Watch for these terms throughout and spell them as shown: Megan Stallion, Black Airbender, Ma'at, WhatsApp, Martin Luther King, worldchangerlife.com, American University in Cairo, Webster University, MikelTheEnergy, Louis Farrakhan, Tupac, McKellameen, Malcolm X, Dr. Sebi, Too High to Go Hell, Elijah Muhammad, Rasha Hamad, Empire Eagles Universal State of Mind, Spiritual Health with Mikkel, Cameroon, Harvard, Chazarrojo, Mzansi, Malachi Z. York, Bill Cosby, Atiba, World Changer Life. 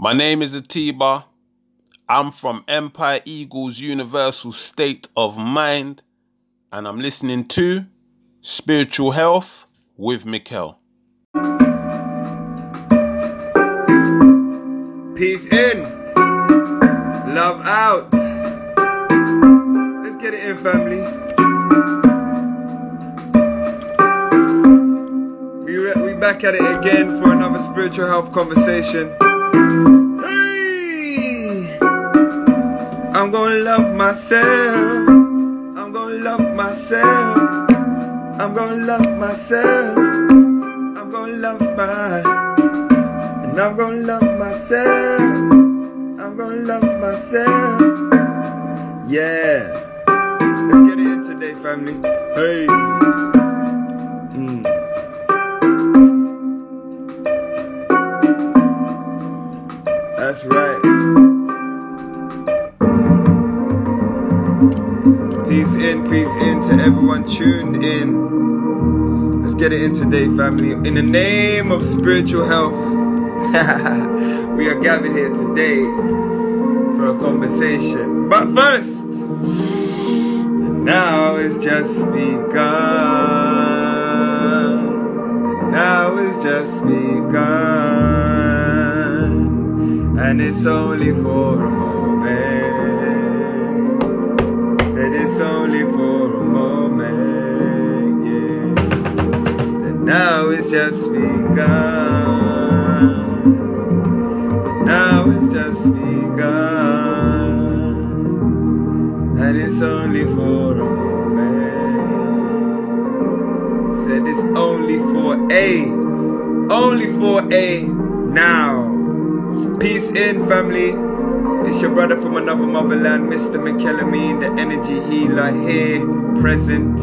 My name is Atiba. I'm from Empire Eagles Universal State of Mind, and I'm listening to Spiritual Health with Mikkel. Peace in, love out. Let's get it in, family. We back at it again for another spiritual health conversation. I'm gonna love myself, I'm gonna love myself, I'm gonna love myself, I'm gonna love my, and I'm gonna love myself, I'm gonna love myself, yeah. Let's get it in today, family. Hey. That's right. Peace in to everyone tuned in. Let's get it in today, family. In the name of spiritual health, we are gathered here today for a conversation. But first, and now it's just begun. And now it's just begun. And it's only for a moment. It's only for a moment, yeah. And now it's just begun. Now it's just begun. And it's only for a moment. Said it's only for a now. Peace in, family. It's your brother from another motherland, Mr. McKellameen, the energy healer, here, present,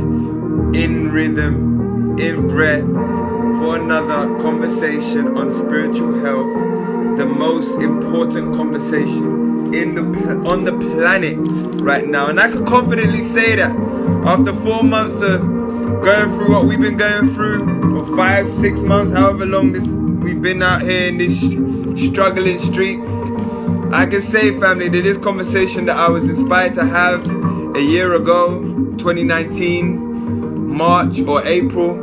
in rhythm, in breath, for another conversation on spiritual health, the most important conversation on the planet right now. And I can confidently say that after 4 months of going through what we've been going through, or 5, 6 months, however long we've been out here in these struggling streets, I can say, family, that this conversation that I was inspired to have a year ago, 2019, March or April,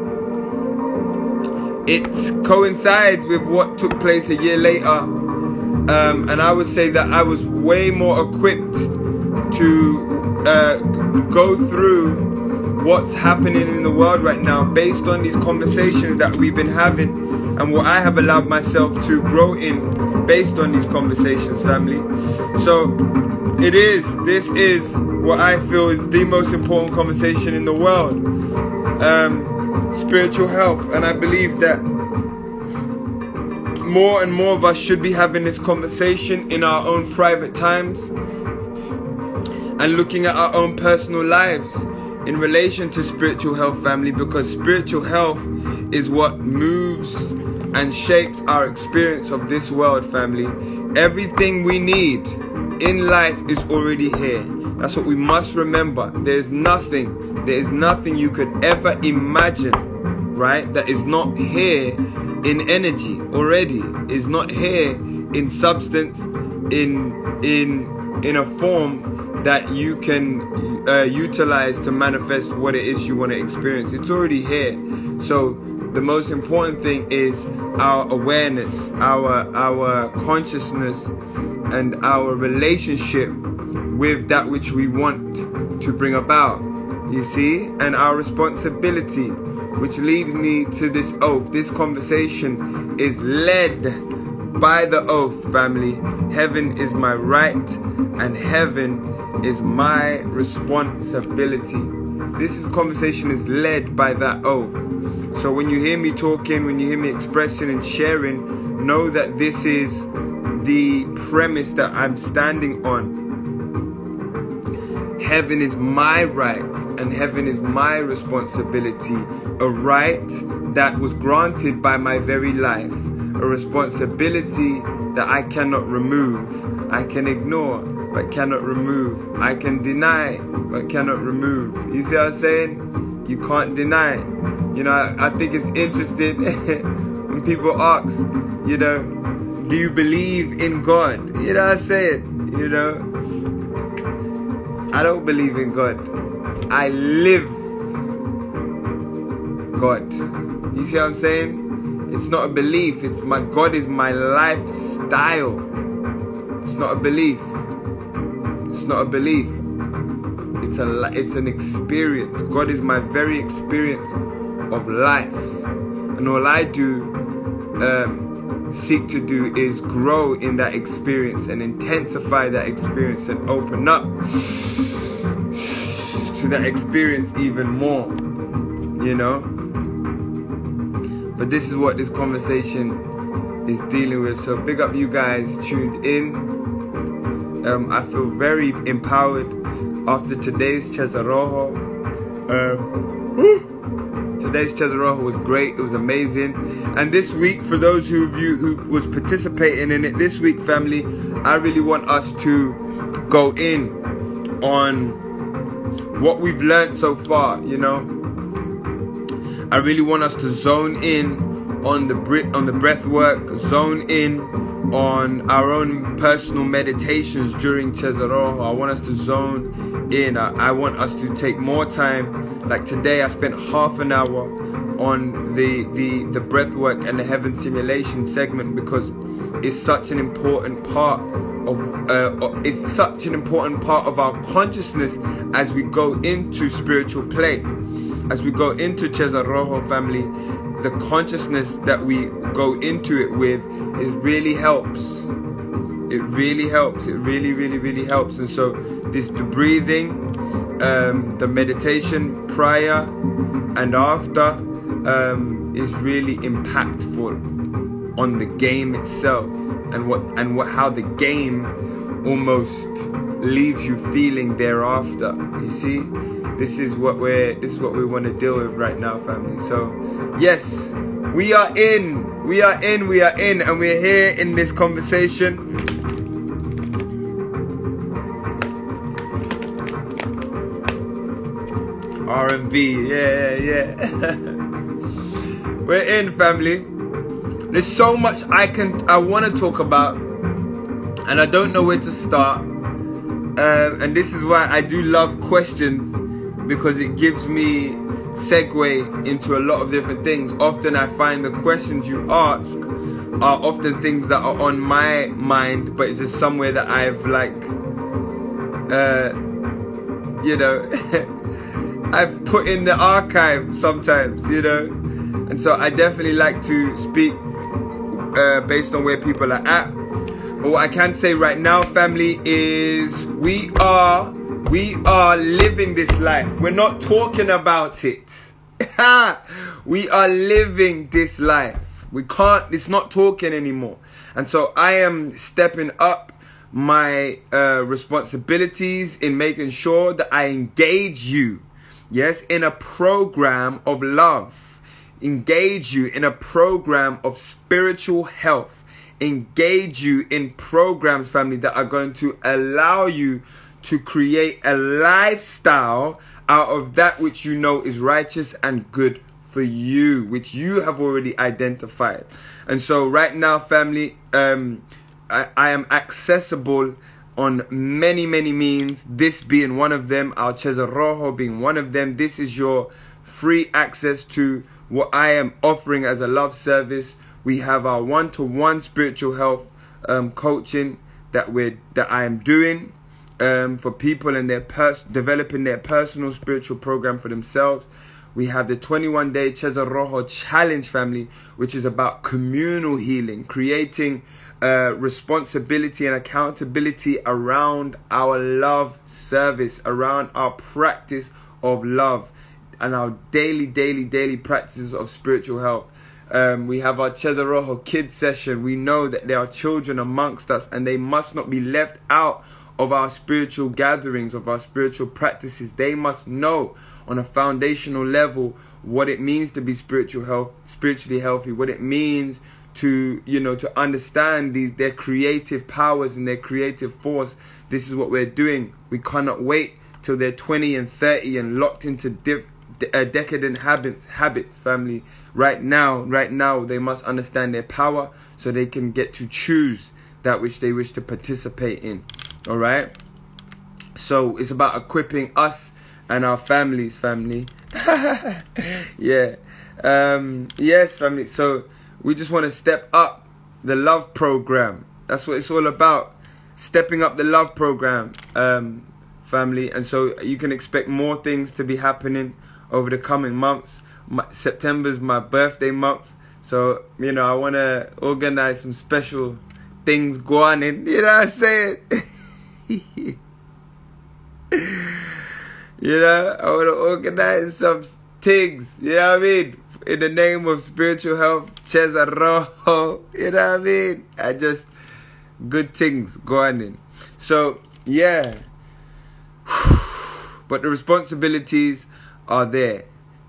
it coincides with what took place a year later. And I would say that I was way more equipped to go through what's happening in the world right now based on these conversations that we've been having and what I have allowed myself to grow in. Based on these conversations, family. So this is what I feel is the most important conversation in the world, spiritual health. And I believe that more and more of us should be having this conversation in our own private times and looking at our own personal lives in relation to spiritual health, family, because spiritual health is what moves and shaped our experience of this world, family. Everything we need in life is already here. That's what we must remember. There is nothing you could ever imagine, right, that is not here in energy already, is not here in substance, in a form that you can utilize to manifest what it is you want to experience. It's already here. So the most important thing is our awareness, our consciousness, and our relationship with that which we want to bring about, you see? And our responsibility, which leads me to this oath. This conversation is led by the oath, family. Heaven is my right, and heaven is my responsibility. This conversation is led by that oath. So when you hear me talking, when you hear me expressing and sharing, know that this is the premise that I'm standing on. Heaven is my right and heaven is my responsibility. A right that was granted by my very life. A responsibility that I cannot remove. I can ignore but cannot remove. I can deny but cannot remove. You see what I'm saying? You can't deny it. You know, I think it's interesting when people ask, you know, Do you believe in God? You know what I'm saying? You know? I don't believe in God. I live God. You see what I'm saying? It's not a belief. It's my God is my lifestyle. It's not a belief. It's not a belief. It's an experience. God is my very experience of life. And all I do, seek to do is grow in that experience and intensify that experience and open up to that experience even more, you know? But this is what this conversation is dealing with. So big up you guys tuned in. I feel very empowered after today's Chazarrojo. Today's Chazarrojo was great. It was amazing. And this week, for those of you who was participating in it this week, family, I really want us to go in on what we've learned so far. You know, I really want us to zone in on the breath work, zone in on our own personal meditations during Chazarrojo. I want us to zone in. I want us to take more time. Like today, I spent half an hour on the breath work and the heaven simulation segment because it's such an important part of it's such an important part of our consciousness as we go into spiritual play, as we go into Chazarrojo, family. The consciousness that we go into it with, it really helps. It really helps. It really, really, really helps. And so the breathing. The meditation prior and after is really impactful on the game itself and how the game almost leaves you feeling thereafter. You see, this is what we want to deal with right now, family. So yes, we are in, and we're here in this conversation. R&B, yeah. We're in, family. There's so much I want to talk about, and I don't know where to start. And this is why I do love questions, because it gives me segue into a lot of different things. Often I find the questions you ask are often things that are on my mind, but it's just somewhere that I've like, you know. I've put in the archive sometimes, you know, and so I definitely like to speak based on where people are at. But what I can say right now, family, is we are living this life. We're not talking about it. We are living this life. We can't. It's not talking anymore. And so I am stepping up my responsibilities in making sure that I engage you. Yes, in a program of love. Engage you in a program of spiritual health. Engage you in programs, family, that are going to allow you to create a lifestyle out of that which you know is righteous and good for you, which you have already identified. And so right now, family, I am accessible on many means, this being one of them, our Chazarrojo being one of them. This is your free access to what I am offering as a love service. We have our one-to-one spiritual health coaching that I am doing for people and developing their personal spiritual program for themselves. We have the 21-day Chazarrojo Challenge, family, which is about communal healing, creating responsibility and accountability around our love service, around our practice of love and our daily practices of spiritual health. We have our Chazarrojo Kids session. We know that there are children amongst us and they must not be left out of our spiritual gatherings, of our spiritual practices. They must know on a foundational level what it means to be spiritually healthy, what it means to, you know, to understand their creative powers and their creative force. This is what we're doing. We cannot wait till they're 20 and 30 and locked into decadent habits, family. Right now, they must understand their power so they can get to choose that which they wish to participate in. All right? So it's about equipping us and our families, family. Yeah. Yes, family. So we just want to step up the love program. That's what it's all about. Stepping up the love program, family. And so you can expect more things to be happening over the coming months. September's my birthday month. So, you know, I want to organize some special things going on. You know what I'm saying? You know, I want to organize some things. You know what I mean? In the name of spiritual health, Chazarrojo. You know what I mean? I just... good things going in. So, yeah. But the responsibilities are there.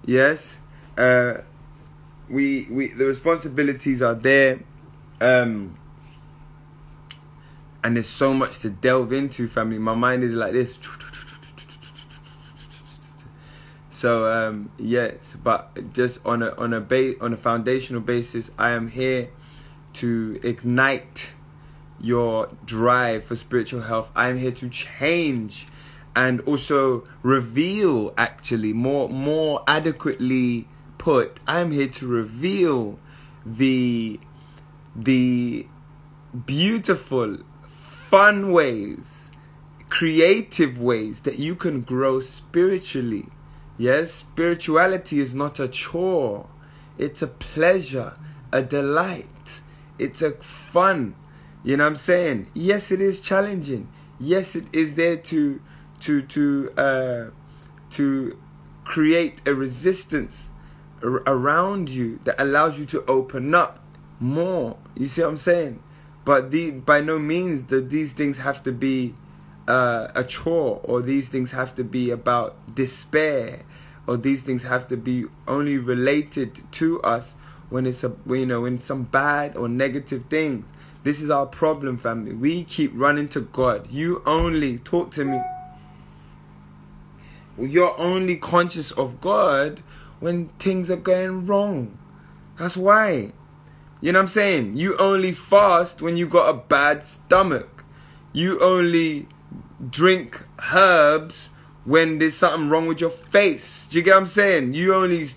Yes? The responsibilities are there. And there's so much to delve into, family. My mind is like this. So, yes. But just on a foundational basis, I am here to ignite your drive for spiritual health. I am here to change and also reveal, actually, more adequately put, I am here to reveal the beautiful, fun ways, creative ways that you can grow spiritually. Yes, spirituality is not a chore. It's a pleasure, a delight. It's a fun. You know what I'm saying? Yes, it is challenging. Yes, it is there to create a resistance around you that allows you to open up more. You see what I'm saying? But by no means that these things have to be a chore, or these things have to be about despair, or these things have to be only related to us when it's when some bad or negative things. This is our problem, family. We keep running to God. You only talk to me. You're only conscious of God when things are going wrong. That's why. You know what I'm saying? You only fast when you got a bad stomach. You only drink herbs when there's something wrong with your face. Do you get what I'm saying? You only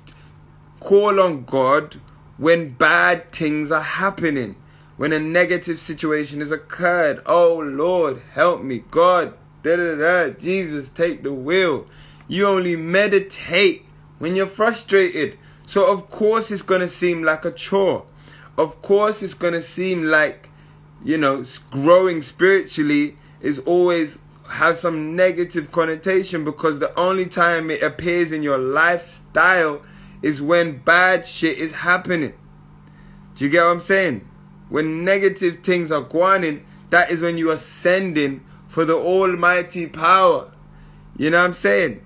call on God when bad things are happening. When a negative situation has occurred, oh Lord, help me, God, Jesus, take the wheel. You only meditate when you're frustrated. So of course it's going to seem like a chore. Of course it's going to seem like, growing spiritually is always have some negative connotation, because the only time it appears in your lifestyle is when bad shit is happening. Do you get what I'm saying? When negative things are going in, that is when you are sending for the almighty power. You know what I'm saying?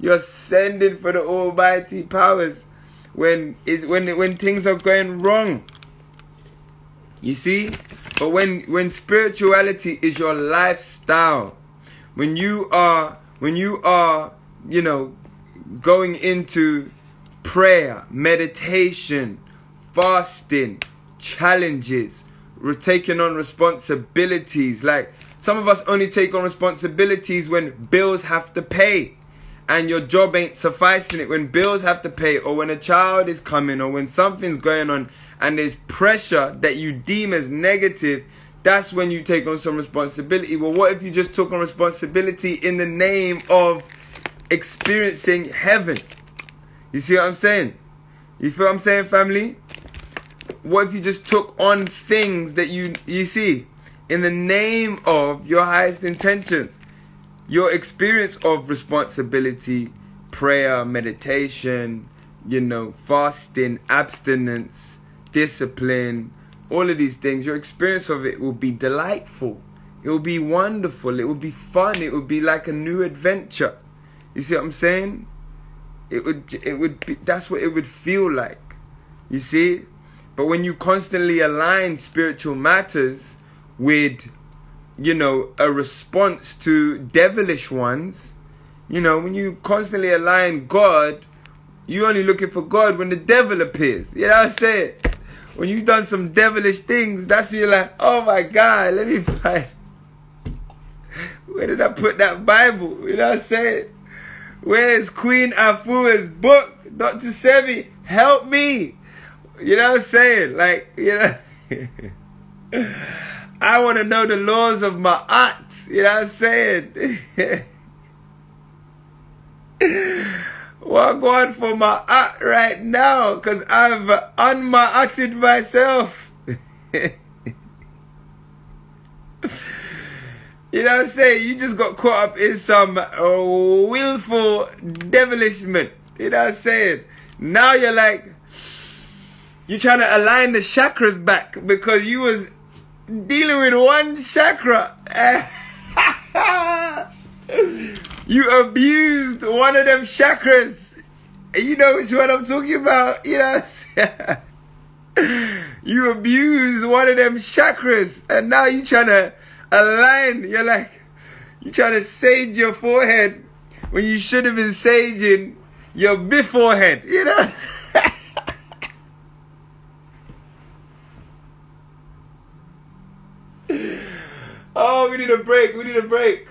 You're sending for the almighty powers when things are going wrong. You see? But when spirituality is your lifestyle, when you are going into prayer, meditation, fasting, challenges, we're taking on responsibilities. Like, some of us only take on responsibilities when bills have to pay and your job ain't sufficing it, when bills have to pay, or when a child is coming, or when something's going on and there's pressure that you deem as negative. That's when you take on some responsibility. Well, what if you just took on responsibility in the name of experiencing heaven? You see what I'm saying? You feel what I'm saying, family? What if you just took on things that you see in the name of your highest intentions? Your experience of responsibility, prayer, meditation, fasting, abstinence, discipline, all of these things, your experience of it will be delightful. It will be wonderful. It will be fun. It will be like a new adventure. You see what I'm saying? It would be, that's what it would feel like. You see? But when you constantly align spiritual matters with, a response to devilish ones, You know, when you constantly align God, you only looking for God when the devil appears. You know what I'm saying? When you've done some devilish things, that's when you're like, oh my God, let me find. Where did I put that Bible? You know what I'm saying? Where is Queen Afua's book? Dr. Sebi, help me. You know what I'm saying? Like, you know, I want to know the laws of Ma'at. You know what I'm saying? Well, go on for Ma'at right now, because I've un-Ma'ated myself. You know what I'm saying? You just got caught up in some willful devilishment. You know what I'm saying? Now you're like, you're trying to align the chakras back because you was dealing with one chakra. You abused one of them chakras. You know which one I'm talking about. You know what I'm saying? You abused one of them chakras and now you're trying to align. You're like, you're trying to sage your forehead when you should have been saging your beforehead. You know what I'm saying? Oh, we need a break. We need a break.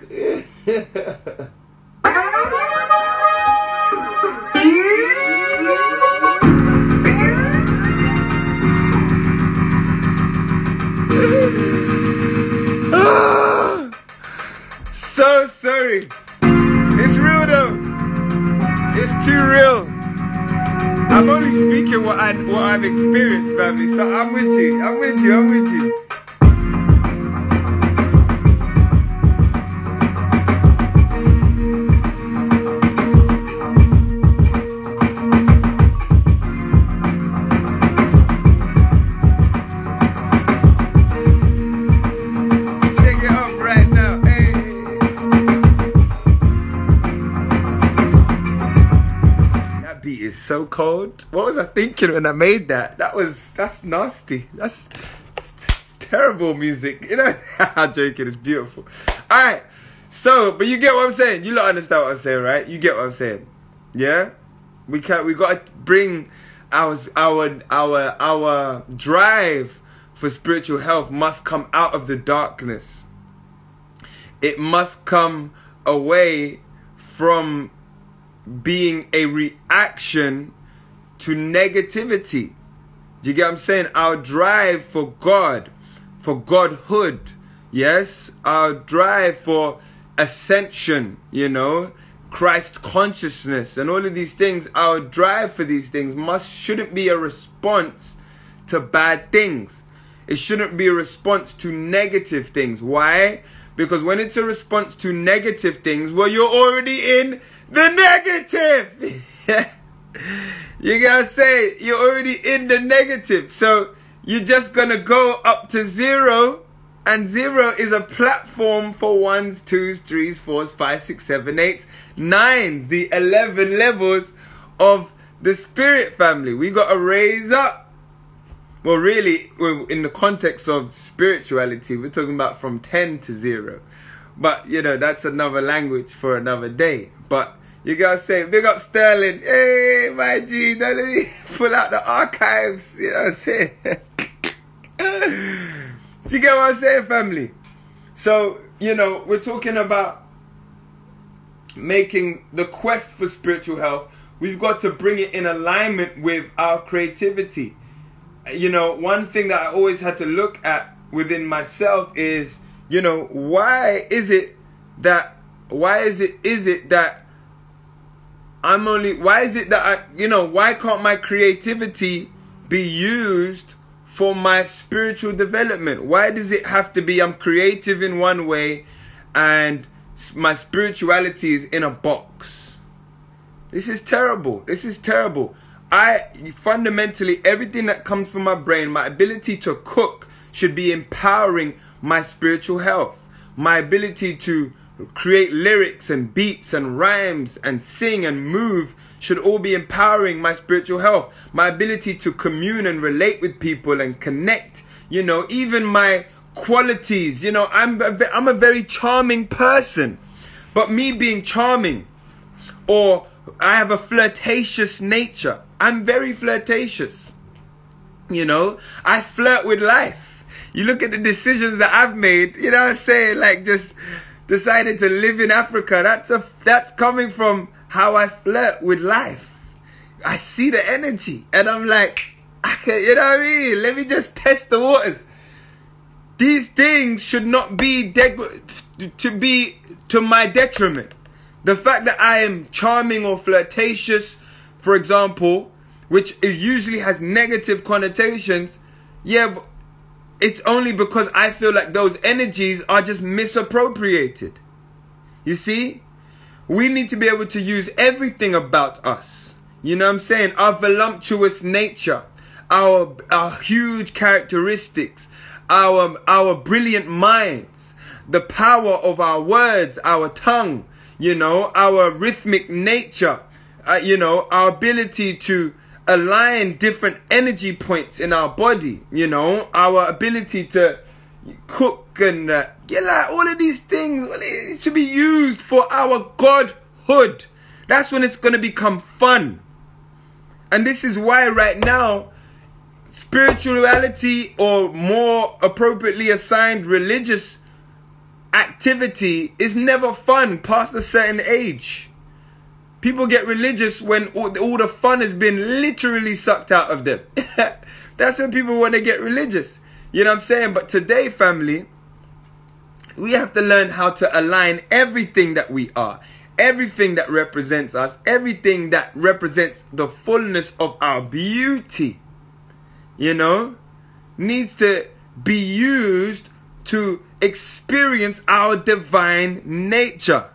So sorry. It's real though. It's too real. I'm only speaking what I've experienced, family. So I'm with you. I'm with you. I'm with you. So cold. What was I thinking when I made that? That's nasty. That's terrible music. You know, I'm joking. It's beautiful. All right. So, but you get what I'm saying. You lot understand what I'm saying, right? You get what I'm saying. Yeah. We got to bring our drive for spiritual health must come out of the darkness. It must come away from being a reaction to negativity. Do you get what I'm saying? Our drive for God, for Godhood, yes? Our drive for ascension, you know, Christ consciousness and all of these things, our drive for these things shouldn't be a response to bad things. It shouldn't be a response to negative things. Why? Because when it's a response to negative things, well, you're already in the negative. You gotta say, you're already in the negative. So you're just gonna go up to zero, and zero is a platform for 1s, 2s, 3s, 4s, 5s, 6, 7, 8s, 9s, the 11 levels of the spirit family. We gotta raise up. Well, really, in the context of spirituality, we're talking about from 10 to 0. But, you know, that's another language for another day. But you gotta say, big up Sterling. Hey, my G, now let me pull out the archives. You know what I'm saying? Do you get what I'm saying, family? So, you know, we're talking about making the quest for spiritual health. We've got to bring it in alignment with our creativity. You know, one thing that I always had to look at within myself is, you know, why can't my creativity be used for my spiritual development? Why does it have to be I'm creative in one way and my spirituality is in a box? This is terrible. This is terrible. Fundamentally, everything that comes from my brain, my ability to cook should be empowering my spiritual health. My ability to create lyrics and beats and rhymes and sing and move should all be empowering my spiritual health. My ability to commune and relate with people and connect, you know, even my qualities. You know, I'm a very charming person, but me being charming or I have a flirtatious nature. I'm very flirtatious. You know, I flirt with life. You look at the decisions that I've made, you know what I'm saying? Like just decided to live in Africa. That's coming from how I flirt with life. I see the energy and I'm like, I can, you know what I mean? Let me just test the waters. These things should not be to my detriment. The fact that I am charming or flirtatious, for example, which is usually has negative connotations, yeah, but it's only because I feel like those energies are just misappropriated. You see? We need to be able to use everything about us. You know what I'm saying? Our voluptuous nature, our huge characteristics, our brilliant minds, the power of our words, our tongue, you know, our rhythmic nature, you know, our ability to align different energy points in our body, you know, our ability to cook and get like all of these things. It should be used for our godhood. That's when it's going to become fun. And this is why right now, spirituality, or more appropriately assigned religious activity, is never fun past a certain age. People get religious when all the fun has been literally sucked out of them. That's when people want to get religious. You know what I'm saying? But today, family, we have to learn how to align everything that we are. Everything that represents us, everything that represents the fullness of our beauty, you know, needs to be used to experience our divine nature.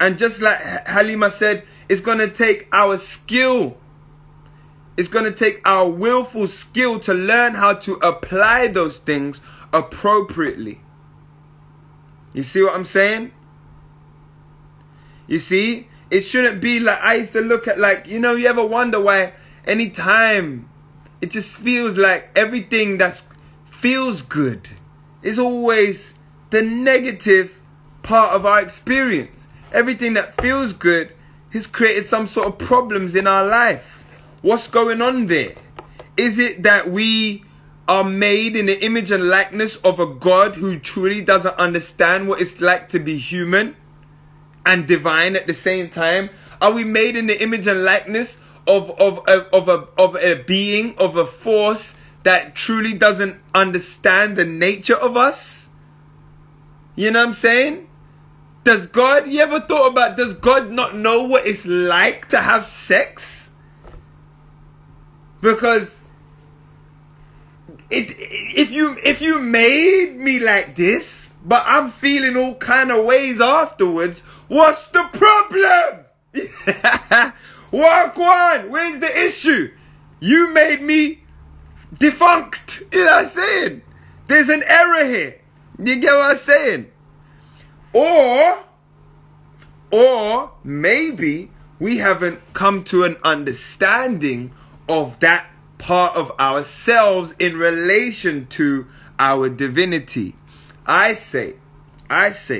And just like Halima said, it's going to take our skill. It's going to take our willful skill to learn how to apply those things appropriately. You see what I'm saying? You see? It shouldn't be like, I used to look at like, you know, you ever wonder why any time it just feels like everything that feels good is always the negative part of our experience. Everything that feels good has created some sort of problems in our life. What's going on there? Is it that we are made in the image and likeness of a God who truly doesn't understand what it's like to be human and divine at the same time? Are we made in the image and likeness of a being, of a force that truly doesn't understand the nature of us? You know what I'm saying? Does God, you ever thought about, does God not know what it's like to have sex? Because if you made me like this, but I'm feeling all kind of ways afterwards, what's the problem? Walk one, where's the issue? You made me defunct. You know what I'm saying? There's an error here. You get what I'm saying? Or maybe we haven't come to an understanding of that part of ourselves in relation to our divinity. I say, if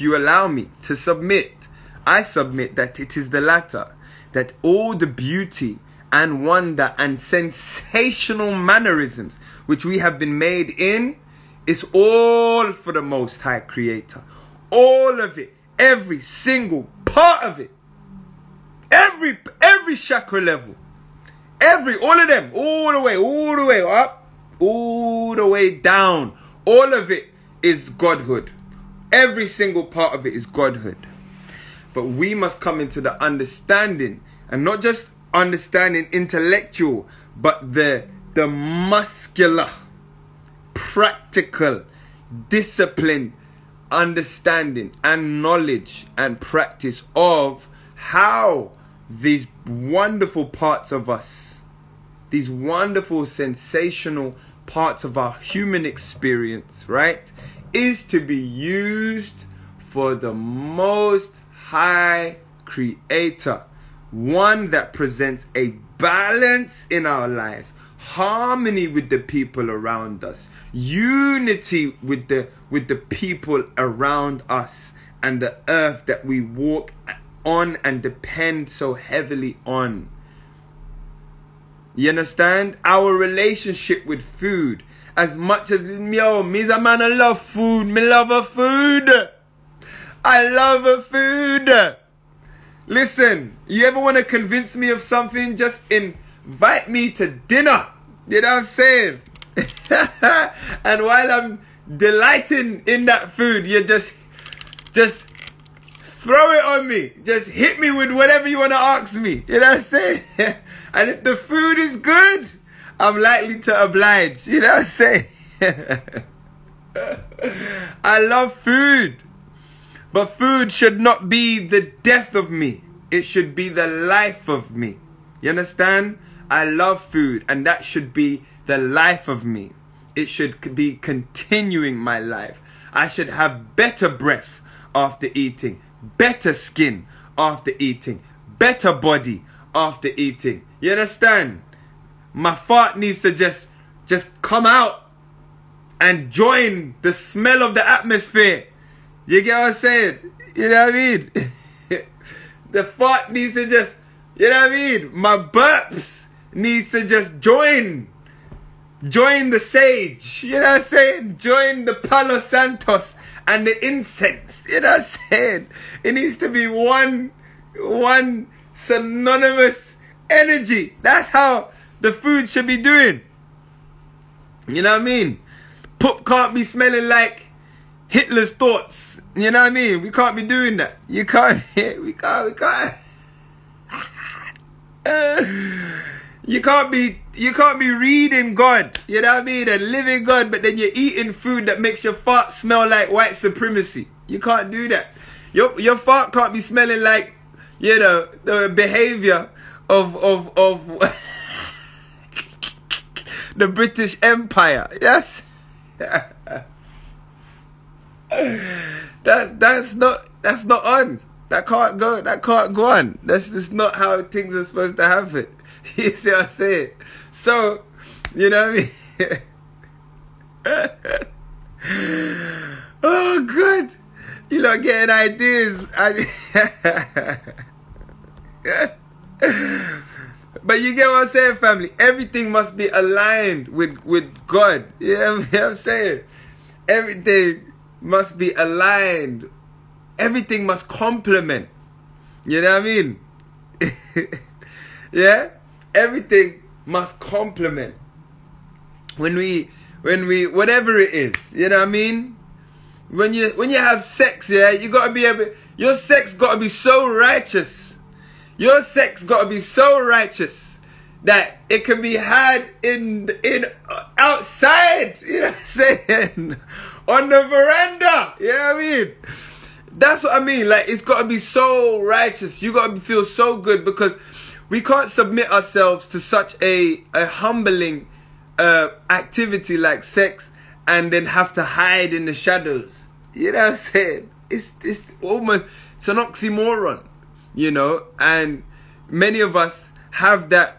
you allow me to submit, I submit that it is the latter, that all the beauty and wonder and sensational mannerisms which we have been made in, it's all for the Most High Creator. All of it. Every single part of it. Every chakra level. All of them. All the way up. All the way down. All of it is Godhood. Every single part of it is Godhood. But we must come into the understanding. And not just understanding intellectual, but the muscular, practical, disciplined understanding and knowledge and practice of how these wonderful parts of us, these wonderful sensational parts of our human experience, right, is to be used for the Most High Creator. One that presents a balance in our lives, harmony with the people around us, unity with the people around us and the earth that we walk on and depend so heavily on. You understand? Our relationship with food. As much as, me's a man, I love food. Me love a food. I love a food. Listen, you ever want to convince me of something? Just invite me to dinner. You know what I'm saying? And while I'm delighting in that food, you just throw it on me. Just hit me with whatever you want to ask me. You know what I'm saying? And if the food is good, I'm likely to oblige. You know what I'm saying? I love food. But food should not be the death of me. It should be the life of me. You understand? I love food, and that should be the life of me. It should be continuing my life. I should have better breath after eating, better skin after eating, better body after eating. You understand? My fart needs to just come out and join the smell of the atmosphere. You get what I'm saying? You know what I mean? The fart needs to just, you know what I mean? My burps needs to just join the sage. You know what I'm saying? Join the Palo Santos and the incense. You know what I'm saying? It needs to be one synonymous energy. That's how the food should be doing. You know what I mean? Poop can't be smelling like Hitler's thoughts. You know what I mean? We can't be doing that. You can't. We can't. You can't be reading God. You know what I mean? And living God, but then you're eating food that makes your fart smell like white supremacy. You can't do that. Your fart can't be smelling like, the behavior of the British Empire. Yes. That's not on. That can't go on. That's just not how things are supposed to happen. You see what I'm saying? So, you know what I mean? Oh God. You're not getting ideas. But you get what I'm saying, family. Everything must be aligned with God. You know what I'm saying? Everything must be aligned. Everything must complement. You know what I mean? Yeah? Everything must complement. When we whatever it is, you know what I mean? When you have sex, yeah, you gotta be able, your sex gotta be so righteous. Your sex gotta be so righteous that it can be had in outside, you know what I'm saying? On the veranda, you know what I mean? That's what I mean. Like, it's got to be so righteous. You got to feel so good, because we can't submit ourselves to such a humbling activity like sex and then have to hide in the shadows. You know what I'm saying? It's almost an oxymoron, you know? And many of us have that,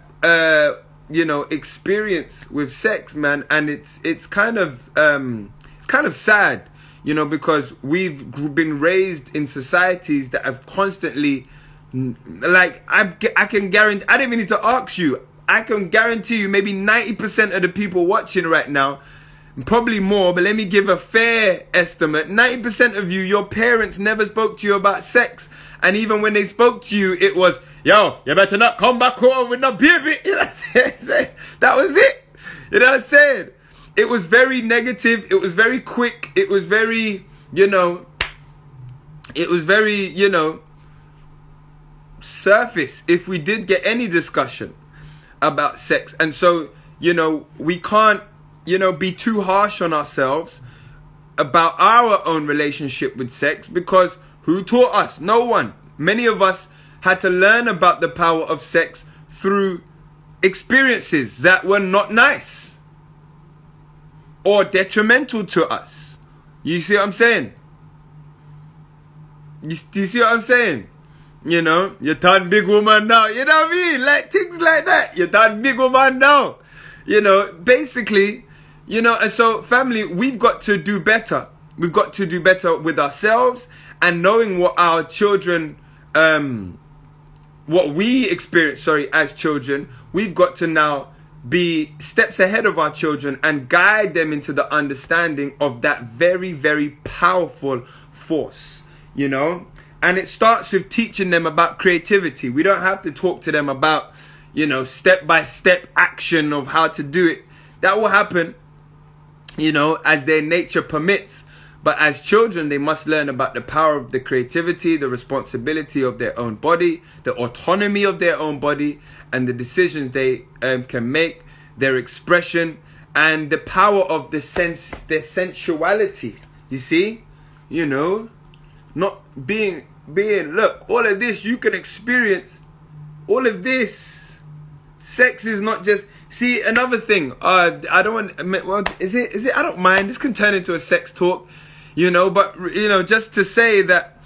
experience with sex, man. And it's kind of... kind of sad, because we've been raised in societies that have constantly, like, I can guarantee, I don't even need to ask you, I can guarantee you maybe 90% of the people watching right now, probably more, but let me give a fair estimate, 90% of you, your parents never spoke to you about sex, and even when they spoke to you, it was, you better not come back home with no baby. You know what I'm saying? That was it. You know what I'm saying? It was very negative, it was very quick, it was very, surface, if we did get any discussion about sex. And so, we can't, be too harsh on ourselves about our own relationship with sex, because who taught us? No one. Many of us had to learn about the power of sex through experiences that were not nice or detrimental to us. You see what I'm saying? Do you see what I'm saying? You're done big woman now. You know what I mean? Like, things like that. You're done big woman now. You know, basically, you know, and so family, we've got to do better. We've got to do better with ourselves and knowing what our children, what we experience, as children. We've got to now be steps ahead of our children and guide them into the understanding of that very, very powerful force, you know? And it starts with teaching them about creativity. We don't have to talk to them about, you know, step-by-step action of how to do it. That will happen, you know, as their nature permits. But as children, they must learn about the power of the creativity, the responsibility of their own body, the autonomy of their own body, and the decisions they can make, their expression, and the power of the their sensuality. You see? You know? Not being, look, all of this you can experience. All of this. Sex is not just... See, another thing. I don't want... Well, is it? I don't mind. This can turn into a sex talk. You know, but, you know, just to say that,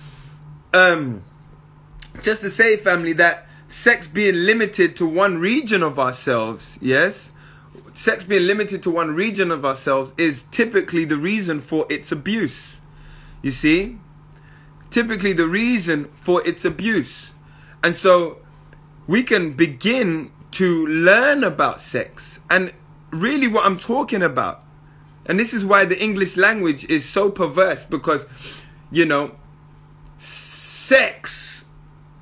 just to say, family, that sex being limited to one region of ourselves, yes? Sex being limited to one region of ourselves is typically the reason for its abuse, you see? Typically the reason for its abuse. And so we can begin to learn about sex and really what I'm talking about. And this is why the English language is so perverse, because, you know, sex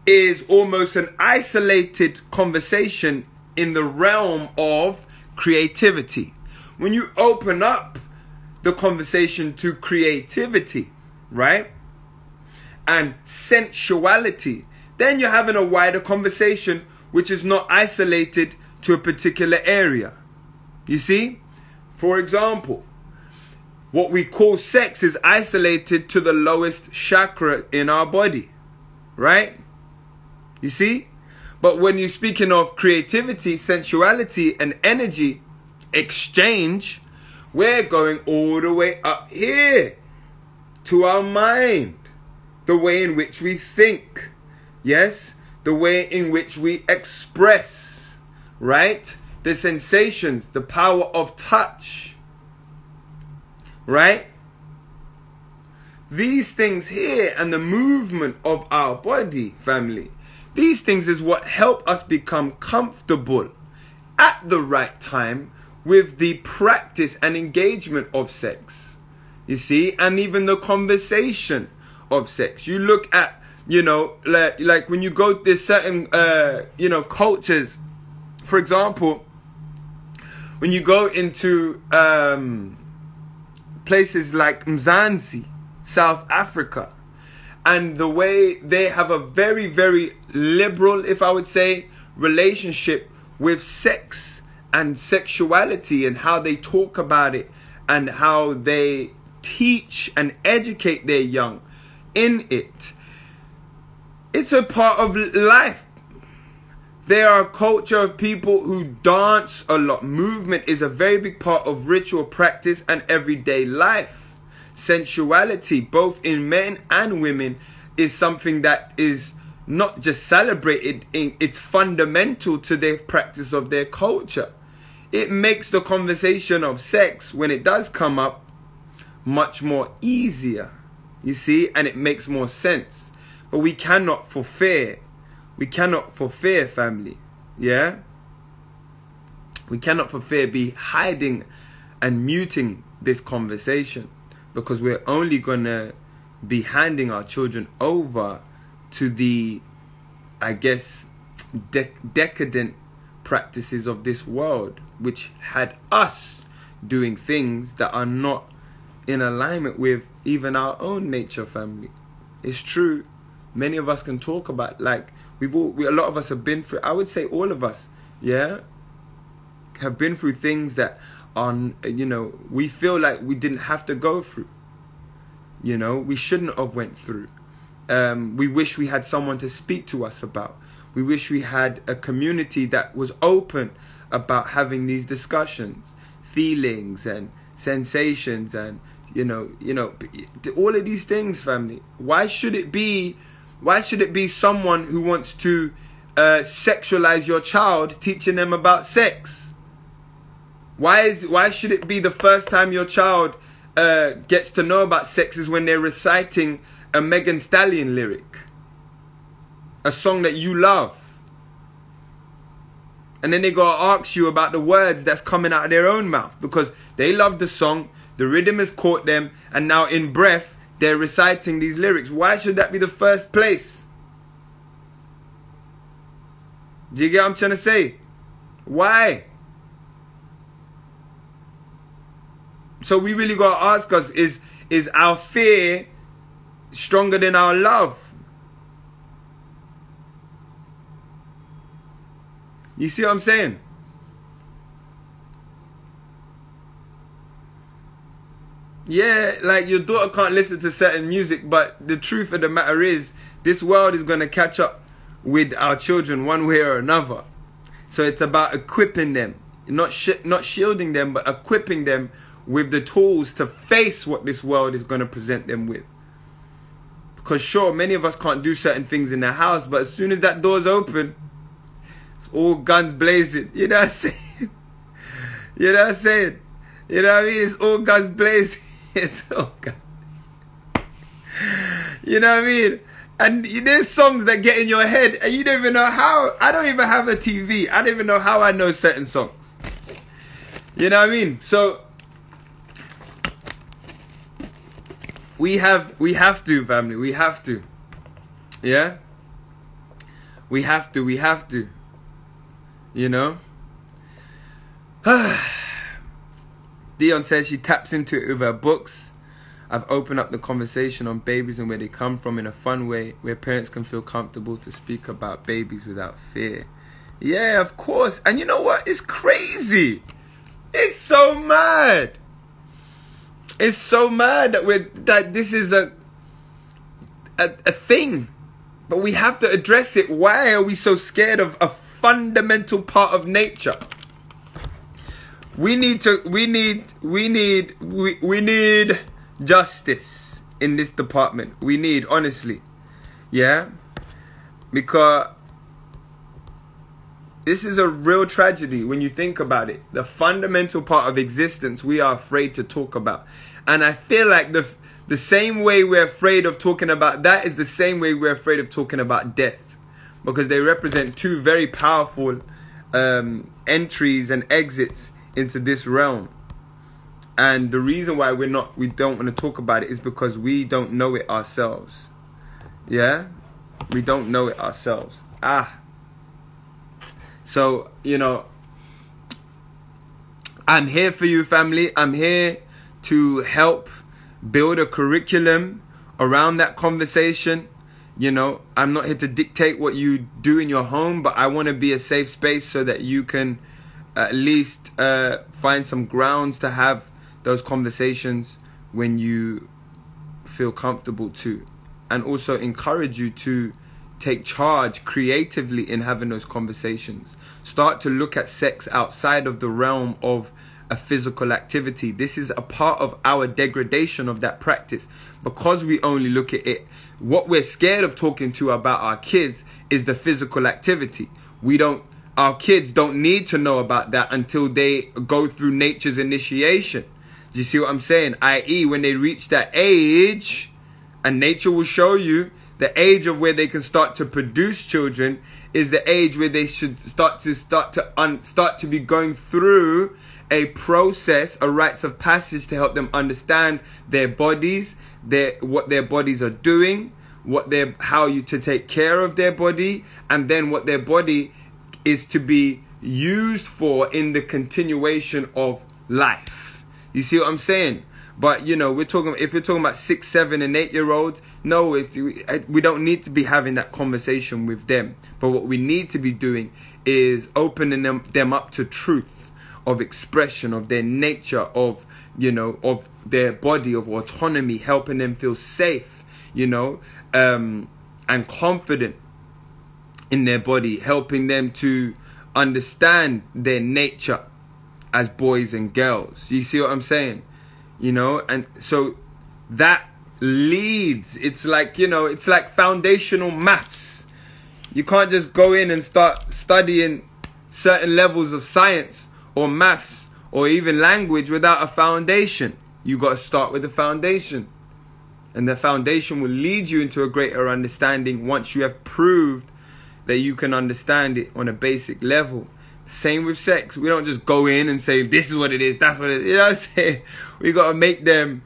is almost an isolated conversation in the realm of creativity. When you open up the conversation to creativity, right, and sensuality, then you're having a wider conversation which is not isolated to a particular area. You see? For example, what we call sex is isolated to the lowest chakra in our body, right? You see? But when you're speaking of creativity, sensuality, and energy exchange, we're going all the way up here to our mind, the way in which we think, yes? The way in which we express, right? The sensations, the power of touch, right? These things here and the movement of our body, family, these things is what help us become comfortable at the right time with the practice and engagement of sex, you see? And even the conversation of sex. You look at, you know, like when you go to certain, you know, cultures, for example, when you go into places like Mzansi, South Africa, and the way they have a very, very liberal, if I would say, relationship with sex and sexuality and how they talk about it and how they teach and educate their young in it. It's a part of life. They are a culture of people who dance a lot. Movement is a very big part of ritual practice and everyday life. Sensuality, both in men and women, is something that is not just celebrated, it's fundamental to their practice of their culture. It makes the conversation of sex, when it does come up, much more easier, you see, and it makes more sense. But we cannot for fear. We cannot for fear, family, yeah? We cannot for fear be hiding and muting this conversation, because we're only going to be handing our children over to the, I guess, decadent practices of this world, which had us doing things that are not in alignment with even our own nature, family. It's true. Many of us can talk about, like, a lot of us have been through, I would say all of us, yeah, have been through things that are, you know, we feel like we didn't have to go through, you know, we shouldn't have went through. We wish we had someone to speak to us about. We wish we had a community that was open about having these discussions, feelings and sensations and, you know, all of these things, family. Why should it be someone who wants to sexualize your child teaching them about sex? Why should it be the first time your child gets to know about sex is when they're reciting a Megan Stallion lyric, a song that you love? And then they gotta ask you about the words that's coming out of their own mouth because they love the song, the rhythm has caught them, and now in breath they're reciting these lyrics. Why should that be the first place? Do you get what I'm trying to say? Why? So we really gotta ask us, is our fear stronger than our love? You see what I'm saying? Yeah, like your daughter can't listen to certain music, but the truth of the matter is, this world is going to catch up with our children one way or another. So it's about equipping them, not shielding them, but equipping them with the tools to face what this world is going to present them with. Because sure, many of us can't do certain things in the house, but as soon as that door's open, it's all guns blazing. You know what I'm saying? You know what I'm saying? You know what I mean? It's all guns blazing. It's all guns. You know what I mean? And there's songs that get in your head and you don't even know how. I don't even have a TV. I don't even know how I know certain songs. You know what I mean? So we have to, family. We have to. Yeah? We have to. You know? Dion says she taps into it with her books. I've opened up the conversation on babies and where they come from in a fun way where parents can feel comfortable to speak about babies without fear. Yeah, of course. And you know what? It's crazy. It's so mad. It's so mad that this is a thing. But we have to address it. Why are we so scared of a fundamental part of nature? We need justice in this department. We need, honestly, yeah, because this is a real tragedy when you think about it. The fundamental part of existence we are afraid to talk about, and I feel like the same way we're afraid of talking about that is the same way we're afraid of talking about death. Because they represent two very powerful entries and exits into this realm. And the reason why we don't want to talk about it is because we don't know it ourselves. Yeah? We don't know it ourselves. So, you know, I'm here for you, family. I'm here to help build a curriculum around that conversation. You know, I'm not here to dictate what you do in your home, but I want to be a safe space so that you can at least find some grounds to have those conversations when you feel comfortable to. And also encourage you to take charge creatively in having those conversations. Start to look at sex outside of the realm of a physical activity. This is a part of our degradation of that practice because we only look at it. What we're scared of talking to about our kids is the physical activity. Our kids don't need to know about that until they go through nature's initiation. Do you see what I'm saying? I.e., when they reach that age, and nature will show you the age of where they can start to produce children is the age where they should start to be going through a process, a rites of passage to help them understand their bodies, what their bodies are doing, how to take care of their body, and then what their body is to be used for in the continuation of life. You see what I'm saying? But you know, if you're talking about 6, 7, and 8-year-olds, no, we don't need to be having that conversation with them. But what we need to be doing is opening them up to truth. Of expression, of their nature, of their body, of autonomy, helping them feel safe, and confident in their body, helping them to understand their nature as boys and girls. You see what I'm saying? And so that leads, it's like foundational maths. You can't just go in and start studying certain levels of science or maths or even language without a foundation. You got to start with the foundation. And the foundation will lead you into a greater understanding once you have proved that you can understand it on a basic level. Same with sex. We don't just go in and say, this is what it is, that's what it is. You know what I'm saying? We got to make them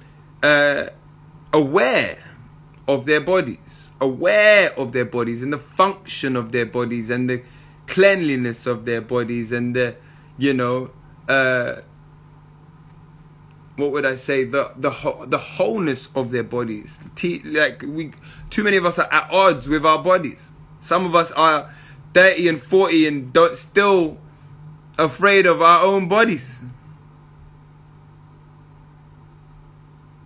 aware of their bodies. Aware of their bodies and the function of their bodies and the cleanliness of their bodies and the, you know, what would I say? The wholeness of their bodies. Too many of us are at odds with our bodies. Some of us are 30 and 40 and still afraid of our own bodies.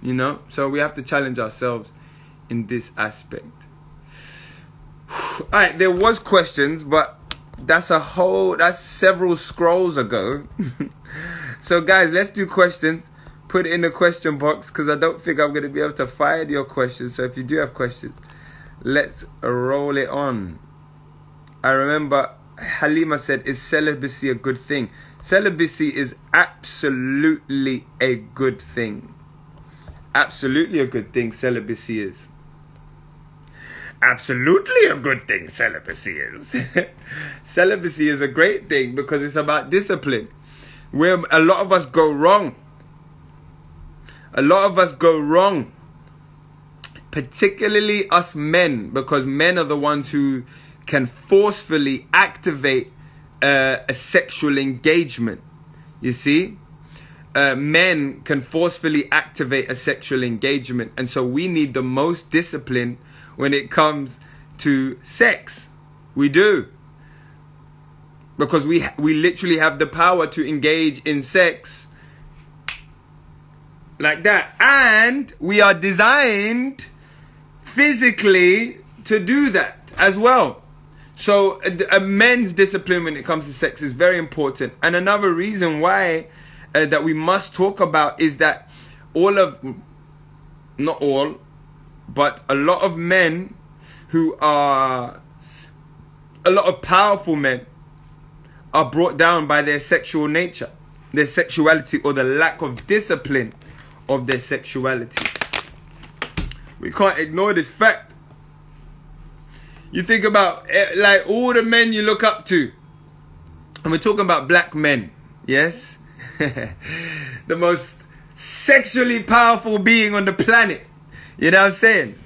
You know? So we have to challenge ourselves in this aspect. Alright, there was questions, but that's several scrolls ago. So guys, let's do questions. Put it in the question box because I don't think I'm going to be able to find your questions. So if you do have questions, let's roll it on. I remember Halima said, is celibacy a good thing? Celibacy is absolutely a good thing. Absolutely a good thing celibacy is. Absolutely a good thing celibacy is. Celibacy is a great thing because it's about discipline. Where a lot of us go wrong. A lot of us go wrong. Particularly us men, because men are the ones who can forcefully activate a sexual engagement. You see? Men can forcefully activate a sexual engagement. And so we need the most discipline when it comes to sex. We do. Because we literally have the power to engage in sex like that. And we are designed physically to do that as well. So a men's discipline when it comes to sex is very important. And another reason why that we must talk about is that not all, but a lot of men who are, a lot of powerful men are brought down by their sexual nature, their sexuality, or the lack of discipline of their sexuality. We can't ignore this fact. You think about like all the men you look up to, and we're talking about black men, yes? The most sexually powerful being on the planet. You know what I'm saying?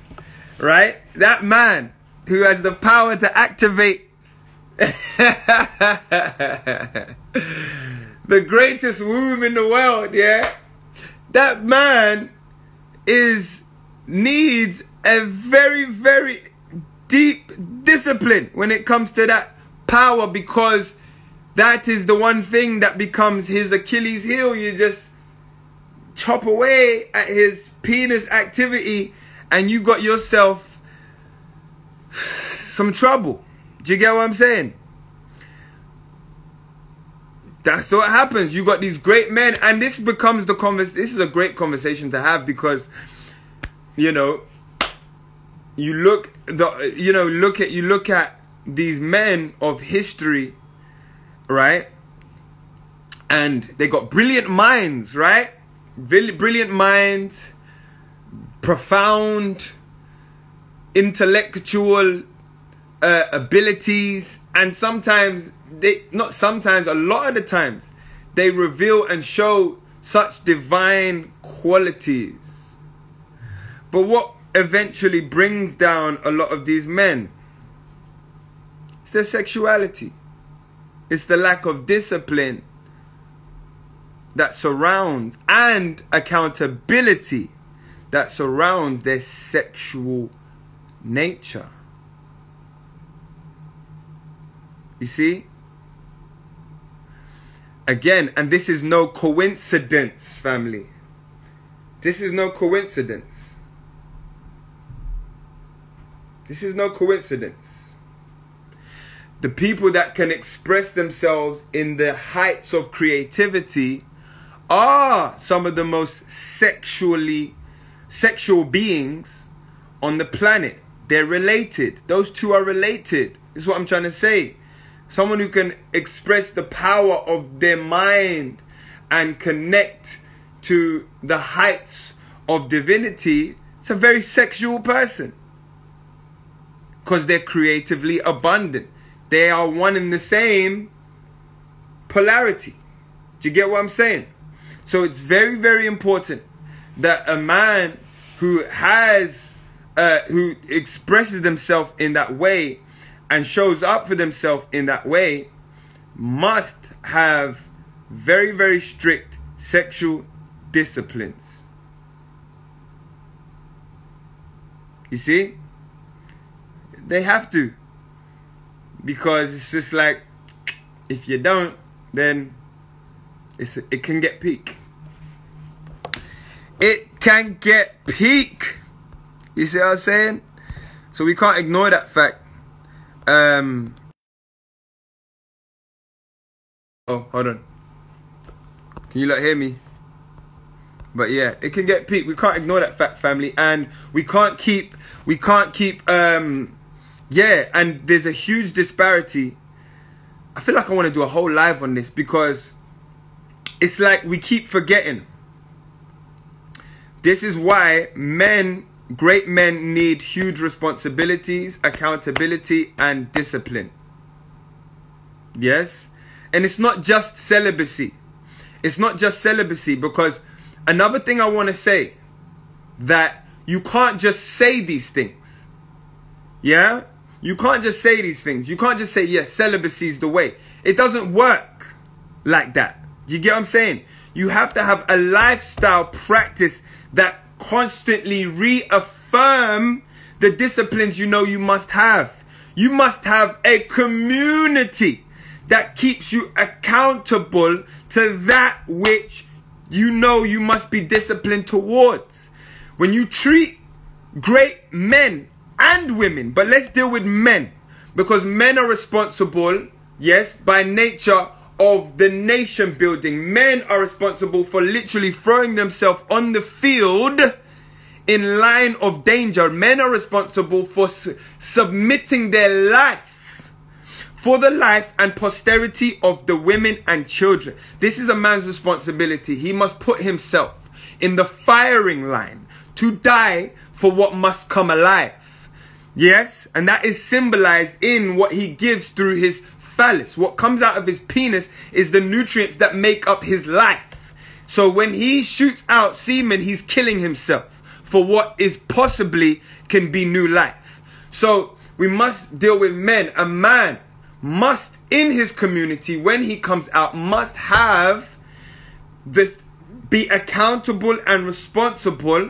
Right? That man who has the power to activate the greatest womb in the world, yeah? That man needs a very, very deep discipline when it comes to that power, because that is the one thing that becomes his Achilles heel. You just chop away at his penis activity and you got yourself some trouble. Do you get what I'm saying? That's what happens. You got these great men, and this becomes the conversation. This is a great conversation to have because, you know, you look at these men of history, right? And they got brilliant minds, right? Brilliant minds, profound intellectual abilities, and a lot of the times they reveal and show such divine qualities. But what eventually brings down a lot of these men, it's their sexuality. It's the lack of discipline that surrounds and accountability that surrounds their sexual nature. You see? Again, and this is no coincidence, family. This is no coincidence. This is no coincidence. The people that can express themselves in the heights of creativity are some of the most sexual beings on the planet. They're related. Those two are related. This is what I'm trying to say. Someone who can express the power of their mind and connect to the heights of divinity, it's a very sexual person. Because they're creatively abundant. They are one in the same polarity. Do you get what I'm saying? So it's very, very important that a man who has, who expresses themselves in that way and shows up for themselves in that way must have very, very strict sexual disciplines. You see? They have to. Because it's just like, if you don't, then it can get peak. It can get peak. You see what I'm saying? So we can't ignore that fact. Oh, hold on. Can you lot hear me? But yeah, it can get peak. We can't ignore that fact, family. And we can't keep, and there's a huge disparity. I feel like I want to do a whole live on this because it's like we keep forgetting. This is why men, great men, need huge responsibilities, accountability, and discipline. Yes? And it's not just celibacy. It's not just celibacy, because another thing I want to say, that you can't just say these things. Yeah? You can't just say these things. You can't just say, yes, celibacy is the way. It doesn't work like that. You get what I'm saying? You have to have a lifestyle practice that constantly reaffirm the disciplines you know you must have. You must have a community that keeps you accountable to that which you know you must be disciplined towards. When you treat great men and women, but let's deal with men, because men are responsible, yes, by nature of the nation building. Men are responsible for literally throwing themselves on the field in line of danger. Men are responsible for submitting their life for the life and posterity of the women and children. This is a man's responsibility. He must put himself in the firing line to die for what must come alive. Yes, and that is symbolized in what he gives through his phallus. What comes out of his penis is the nutrients that make up his life. So when he shoots out semen, he's killing himself for what is possibly can be new life. So we must deal with men. A man must, in his community, when he comes out, must have this, be accountable and responsible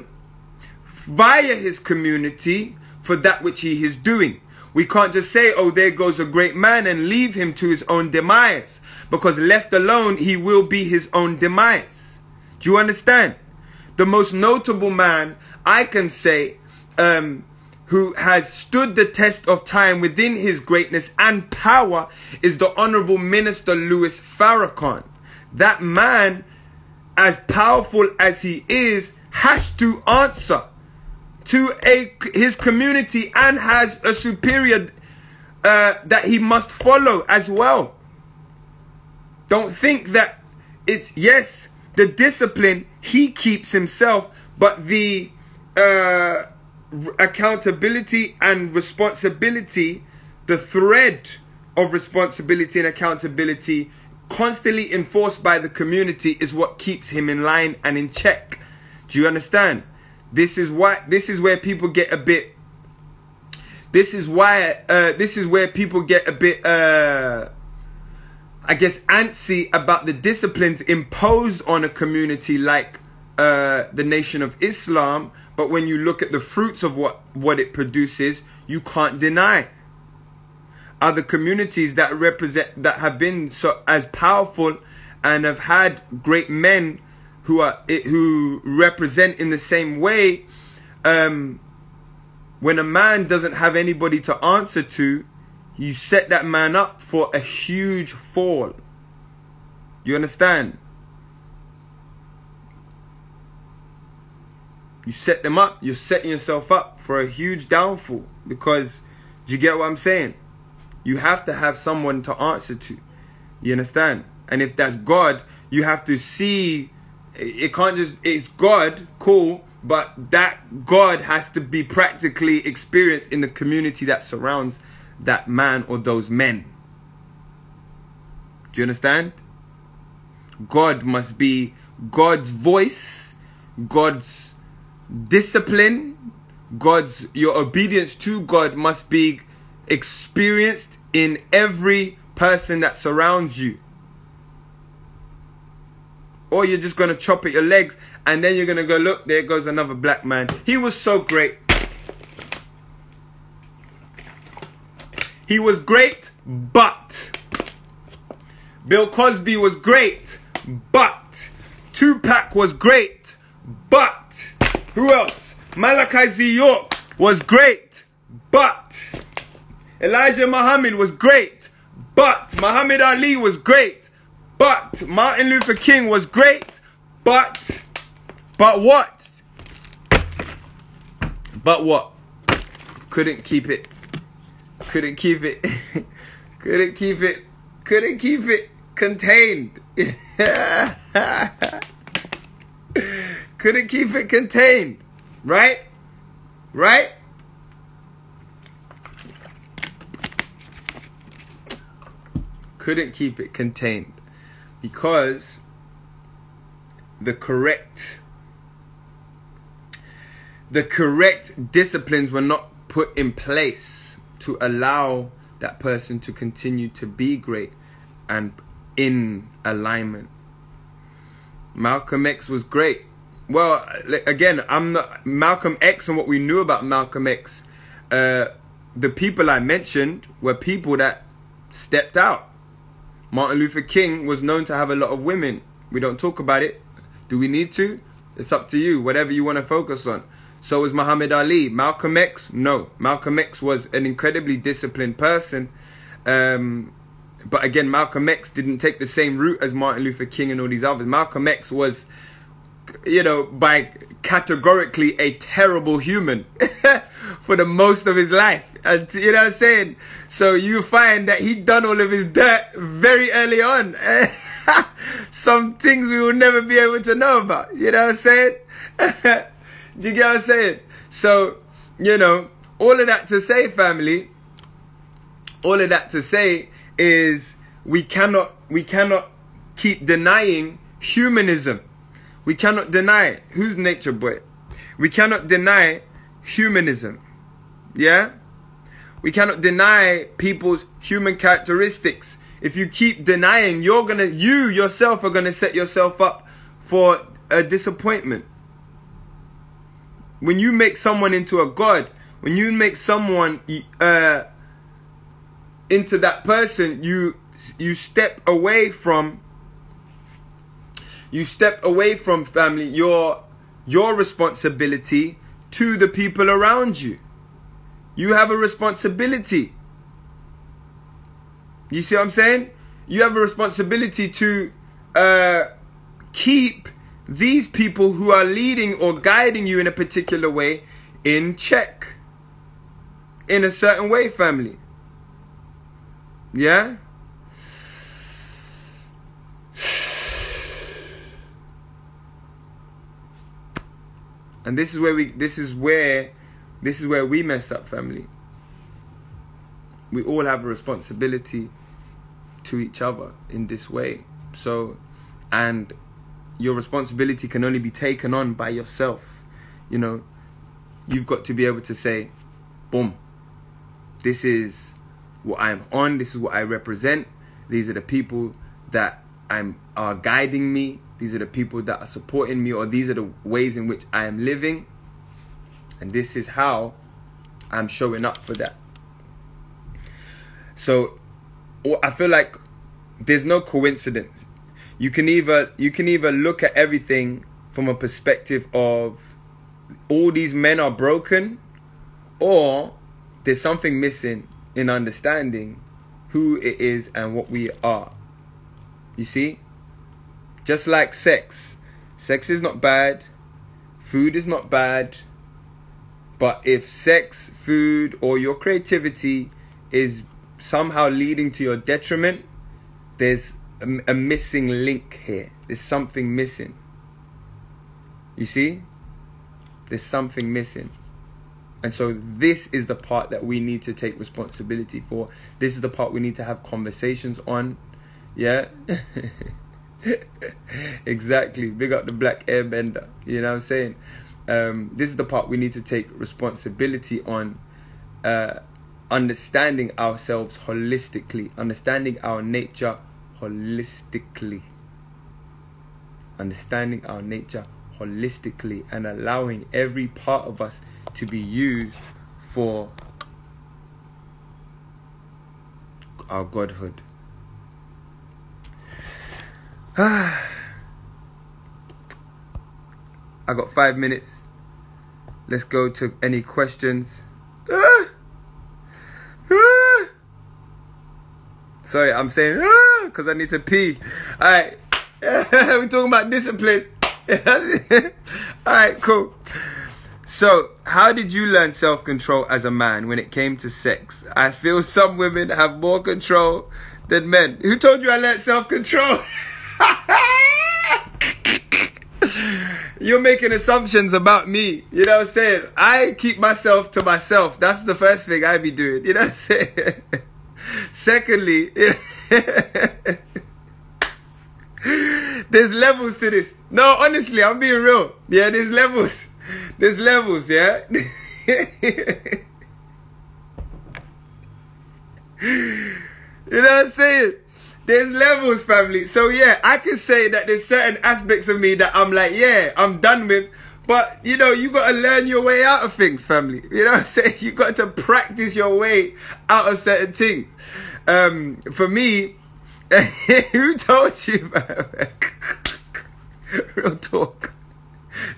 via his community for that which he is doing. We can't just say, oh, there goes a great man, and leave him to his own demise. Because left alone, he will be his own demise. Do you understand? The most notable man I can say who has stood the test of time within his greatness and power is the Honorable Minister Louis Farrakhan. That man, as powerful as he is, has to answer to his community, and has a superior that he must follow as well. Don't think that it's, yes, the discipline he keeps himself, but the accountability and responsibility, the thread of responsibility and accountability constantly enforced by the community is what keeps him in line and in check. Do you understand? This is where people get a bit, I guess, antsy about the disciplines imposed on a community like the Nation of Islam. But when you look at the fruits of what it produces, you can't deny. Other communities that represent, that have been so as powerful and have had great men who represent in the same way, when a man doesn't have anybody to answer to, you set that man up for a huge fall. You understand? You set them up, you're setting yourself up for a huge downfall, because, do you get what I'm saying? You have to have someone to answer to. You understand? And if that's God, you have to see, it can't just, it's God, cool, but that God has to be practically experienced in the community that surrounds that man or those men. Do you understand? God must be God's voice, God's discipline, God's, your obedience to God must be experienced in every person that surrounds you. Or you're just going to chop at your legs and then you're going to go, look, there goes another black man. He was so great. He was great, but Bill Cosby was great, but Tupac was great, but who else? Malachi Z. York was great, but Elijah Muhammad was great, but Muhammad Ali was great, but Martin Luther King was great, but what? But what? Couldn't keep it. Couldn't keep it. Couldn't keep it. Couldn't keep it contained. Couldn't keep it contained. Right? Right? Couldn't keep it contained. Because the correct disciplines were not put in place to allow that person to continue to be great and in alignment. Malcolm X was great. Well, again, I'm not Malcolm X, and what we knew about Malcolm X, the people I mentioned were people that stepped out. Martin Luther King was known to have a lot of women. We don't talk about it. Do we need to? It's up to you. Whatever you want to focus on. So was Muhammad Ali. Malcolm X? No. Malcolm X was an incredibly disciplined person. But again, Malcolm X didn't take the same route as Martin Luther King and all these others. Malcolm X was, you know, by categorically a terrible human for the most of his life. You know what I'm saying? So you find that he'd done all of his dirt very early on. Some things we will never be able to know about. You know what I'm saying? Do you get what I'm saying? So, you know, all of that to say, family, all of that to say is we cannot keep denying humanism. We cannot deny it. Who's nature boy? We cannot deny humanism. Yeah? We cannot deny people's human characteristics. If you keep denying, you yourself are gonna set yourself up for a disappointment. When you make someone into a god, when you make someone into that person, you step away from family, your responsibility to the people around you. You have a responsibility. You see what I'm saying? You have a responsibility to keep these people who are leading or guiding you in a particular way in check. In a certain way, family. Yeah? And this is where we mess up, family. We all have a responsibility to each other in this way. So, and your responsibility can only be taken on by yourself. You know, you've got to be able to say, boom, this is what I'm on. This is what I represent. These are the people that are guiding me. These are the people that are supporting me, or these are the ways in which I am living. And this is how I'm showing up for that. So I feel like there's no coincidence. You can either look at everything from a perspective of all these men are broken, or there's something missing in understanding who it is and what we are. You see? Just like sex. Sex is not bad. Food is not bad. But if sex, food, or your creativity is somehow leading to your detriment, there's a missing link here. There's something missing. You see? There's something missing. And so this is the part that we need to take responsibility for. This is the part we need to have conversations on. Yeah? Exactly. Big up the Black Airbender. You know what I'm saying? This is the part we need to take responsibility on. Understanding ourselves holistically. Understanding our nature holistically. Understanding our nature holistically. And allowing every part of us to be used for our godhood. I got 5 minutes. Let's go to any questions. Sorry, I'm saying because I need to pee. All right. We're talking about discipline. All right, cool. So, how did you learn self-control as a man when it came to sex? I feel some women have more control than men. Who told you I learned self-control? You're making assumptions about me. You know what I'm saying? I keep myself to myself. That's the first thing I be doing. You know what I'm saying? Secondly, there's levels to this. No, honestly, I'm being real. Yeah, there's levels. There's levels, yeah? You know what I'm saying? There's levels, family. So, yeah, I can say that there's certain aspects of me that I'm like, yeah, I'm done with. But, you know, you got to learn your way out of things, family. You know what I'm saying? You got to practice your way out of certain things. For me, who told you, man? Real talk.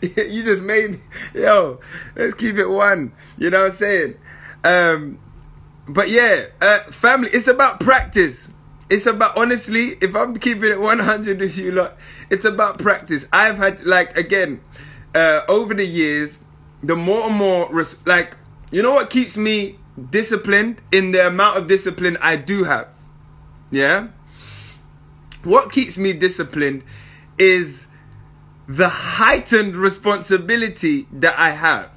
You just made me, yo, let's keep it one. You know what I'm saying? But yeah, family, it's about practice. It's about, honestly, if I'm keeping it 100 with you lot, it's about practice. I've had, like, again, over the years, the more and more, like, you know what keeps me disciplined in the amount of discipline I do have? Yeah? What keeps me disciplined is the heightened responsibility that I have.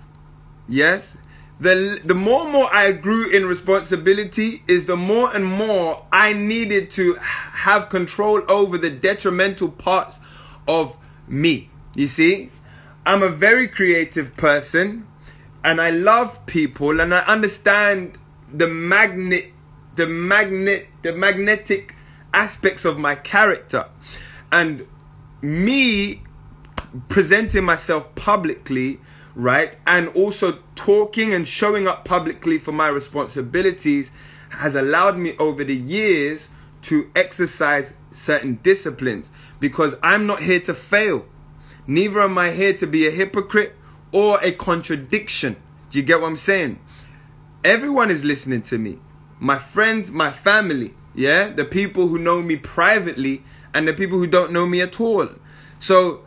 Yes? The more and more I grew in responsibility is the more and more I needed to have control over the detrimental parts of me. You see? I'm a very creative person and I love people and I understand the magnetic aspects of my character. And me presenting myself publicly, right, and also talking and showing up publicly for my responsibilities has allowed me over the years to exercise certain disciplines, because I'm not here to fail. Neither am I here to be a hypocrite or a contradiction. Do you get what I'm saying? Everyone is listening to me. My friends, my family, yeah? The people who know me privately and the people who don't know me at all. So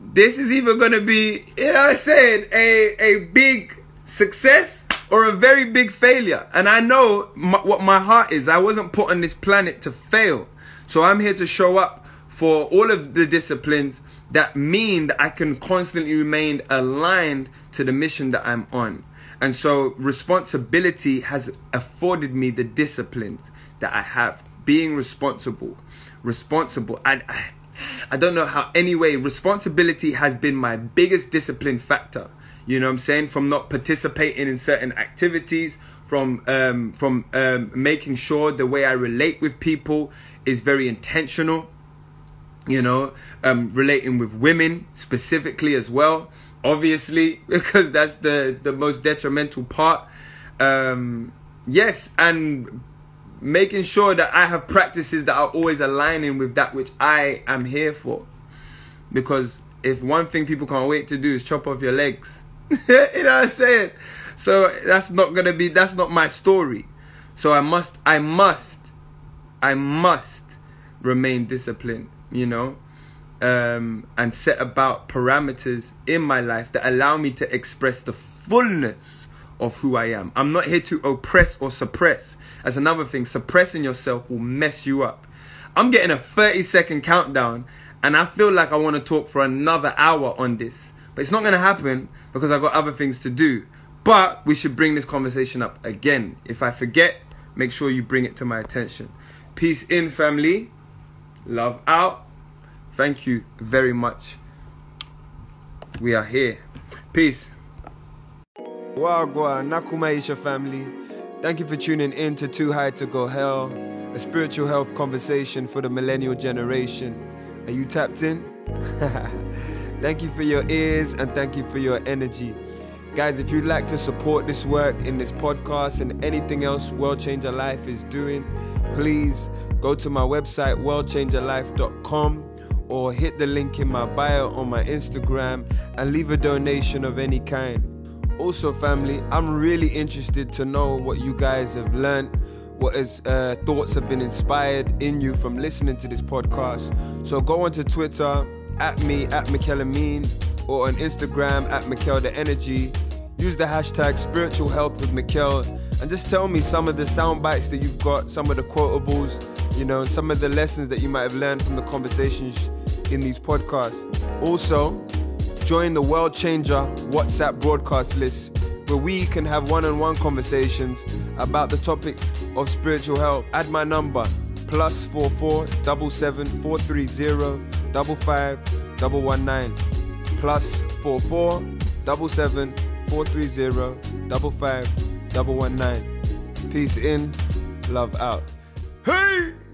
this is either going to be, you know what I'm saying, a big success or a very big failure. And I know what my heart is. I wasn't put on this planet to fail. So I'm here to show up for all of the disciplines that mean that I can constantly remain aligned to the mission that I'm on. And so responsibility has afforded me the disciplines that I have. Being responsible. Responsible. I don't know how, anyway, responsibility has been my biggest discipline factor. You know what I'm saying? From not participating in certain activities, from making sure the way I relate with people is very intentional. You know, relating with women specifically as well, obviously, because that's the most detrimental part. Yes, and making sure that I have practices that are always aligning with that which I am here for. Because if one thing people can't wait to do is chop off your legs. You know what I'm saying? So that's not my story. So I must remain disciplined, you know, and set about parameters in my life that allow me to express the fullness of who I am. I'm not here to oppress or suppress. That's another thing. Suppressing yourself will mess you up. I'm getting a 30-second countdown, and I feel like I want to talk for another hour on this. But it's not going to happen because I've got other things to do. But we should bring this conversation up again. If I forget, make sure you bring it to my attention. Peace in, family. Love out. Thank you very much. We are here. Peace. Wagwa, Nakumaisha family. Thank you for tuning in to Too High to Go Hell, a spiritual health conversation for the millennial generation. Are you tapped in? Thank you for your ears and thank you for your energy. Guys, if you'd like to support this work in this podcast and anything else World Changer Life is doing, please go to my website, worldchangerlife.com, or hit the link in my bio on my Instagram and leave a donation of any kind. Also, family, I'm really interested to know what you guys have learned, what thoughts have been inspired in you from listening to this podcast. So go onto Twitter, at MikelAmin, or on Instagram, at MikelTheEnergy. Use the hashtag Spiritual Health with Mikkel, and just tell me some of the sound bites that you've got, some of the quotables, you know, some of the lessons that you might have learned from the conversations in these podcasts. Also, join the World Changer WhatsApp broadcast list, where we can have one-on-one conversations about the topics of spiritual health. Add my number, +44 77 430 55119, +44 77 430 55119. Peace in, love out. Hey!